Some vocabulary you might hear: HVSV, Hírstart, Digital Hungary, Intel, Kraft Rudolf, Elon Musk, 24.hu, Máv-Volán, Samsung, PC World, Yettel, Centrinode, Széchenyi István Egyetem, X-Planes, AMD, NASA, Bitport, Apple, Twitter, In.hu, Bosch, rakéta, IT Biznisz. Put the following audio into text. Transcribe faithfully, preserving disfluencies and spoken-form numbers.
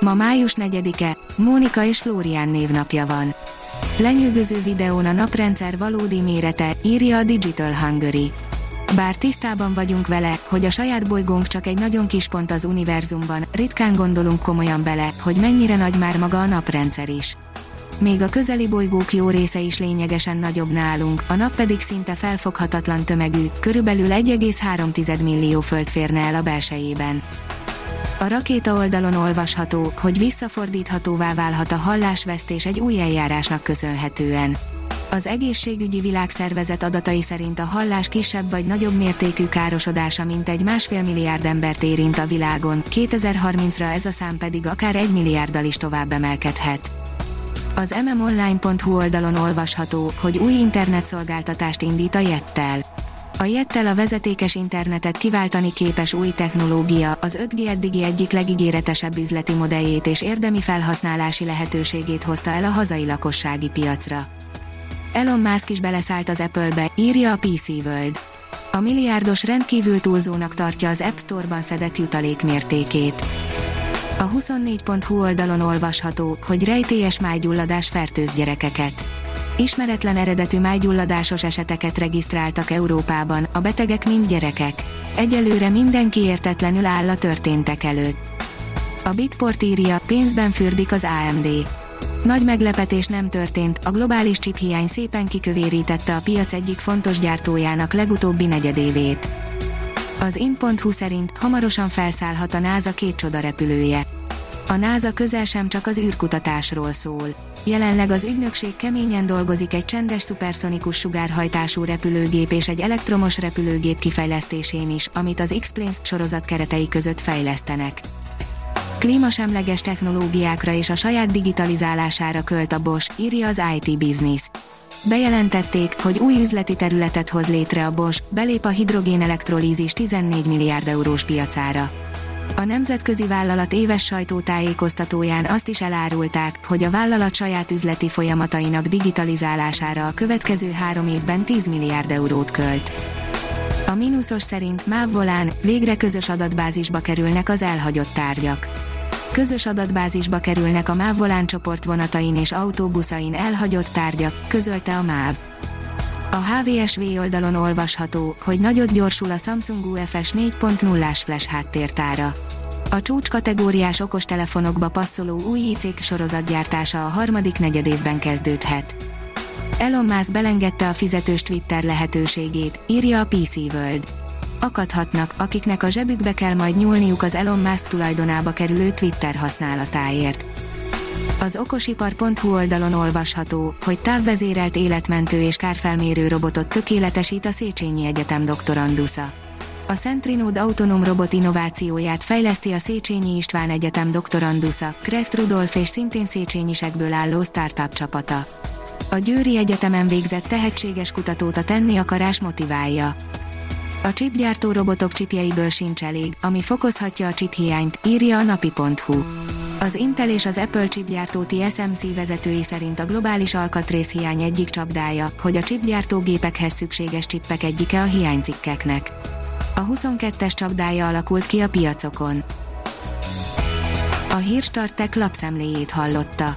Ma május negyedike, Mónika és Flórián névnapja van. Lenyűgöző videón a naprendszer valódi mérete, írja a Digital Hungary. Bár tisztában vagyunk vele, hogy a saját bolygónk csak egy nagyon kis pont az univerzumban, ritkán gondolunk komolyan bele, hogy mennyire nagy már maga a naprendszer is. Még a közeli bolygók jó része is lényegesen nagyobb nálunk, a nap pedig szinte felfoghatatlan tömegű, körülbelül egy egész három millió föld férne el a belsejében. A rakéta oldalon olvasható, hogy visszafordíthatóvá válhat a hallásvesztés egy új eljárásnak köszönhetően. Az egészségügyi világszervezet adatai szerint a hallás kisebb vagy nagyobb mértékű károsodása mintegy másfél milliárd embert érint a világon, kétezer-harmincra ez a szám pedig akár egy milliárddal is tovább emelkedhet. Az m m online pont hu oldalon olvasható, hogy új internetszolgáltatást indít a Yettel. A Yettel a vezetékes internetet kiváltani képes új technológia, az öt G eddigi egyik legígéretesebb üzleti modelljét és érdemi felhasználási lehetőségét hozta el a hazai lakossági piacra. Elon Musk is beleszállt az Apple-be, írja a pé cé World. A milliárdos rendkívül túlzónak tartja az App Store-ban szedett jutalék mértékét. A huszonnégy pont hu oldalon olvasható, hogy rejtélyes májgyulladás fertőz gyerekeket. Ismeretlen eredetű májgyulladásos eseteket regisztráltak Európában, a betegek mind gyerekek. Egyelőre mindenki értetlenül áll a történtek előtt. A Bitport írja, pénzben fürdik az á em dé. Nagy meglepetés nem történt, a globális chiphiány szépen kikövérítette a piac egyik fontos gyártójának legutóbbi negyedévét. Az In.hu szerint hamarosan felszállhat a NASA két csoda repülője. A NASA közel sem csak az űrkutatásról szól. Jelenleg az ügynökség keményen dolgozik egy csendes szuperszonikus sugárhajtású repülőgép és egy elektromos repülőgép kifejlesztésén is, amit az X-Planes sorozat keretei között fejlesztenek. Klímasemleges technológiákra és a saját digitalizálására költ a Bosch, írja az i té Biznisz. Bejelentették, hogy új üzleti területet hoz létre a Bosch, belép a hidrogénelektrolízis tizennégy milliárd eurós piacára. A nemzetközi vállalat éves sajtótájékoztatóján azt is elárulták, hogy a vállalat saját üzleti folyamatainak digitalizálására a következő három évben tíz milliárd eurót költ. A mínuszos szerint Máv-Volán végre közös adatbázisba kerülnek az elhagyott tárgyak. Közös adatbázisba kerülnek a Máv-Volán csoport vonatain és autóbuszain elhagyott tárgyak, közölte a MÁV. A há vé es vé oldalon olvasható, hogy nagyot gyorsul a Samsung u ef es négy pont nullás flash háttértára. A csúcskategóriás okostelefonokba passzoló új i cé sorozatgyártása a harmadik negyedévben kezdődhet. Elon Musk belengedte a fizetős Twitter lehetőségét, írja a pé cé World. Akadhatnak, akiknek a zsebükbe kell majd nyúlniuk az Elon Musk tulajdonába kerülő Twitter használatáért. Az okosipar pont hu oldalon olvasható, hogy távvezérelt életmentő és kárfelmérő robotot tökéletesít a Széchenyi Egyetem doktorandusza. A Centrinode autonóm robot innovációját fejleszti a Széchenyi István Egyetem doktorandusza, Kraft Rudolf és szintén széchenyisekből álló startup csapata. A Győri Egyetemen végzett tehetséges kutatót a tenni akarás motiválja. A chipgyártó robotok chipjeiből sincs elég, ami fokozhatja a chiphiányt, írja a napi pont hu. Az Intel és az Apple chipgyártó té es em cé vezetői szerint a globális alkatrészhiány egyik csapdája, hogy a chipgyártó gépekhez szükséges chipek egyike a hiánycikkeknek. A huszonkettes csapdája alakult ki a piacokon. A Hírstart Tech lapszemléjét hallotta.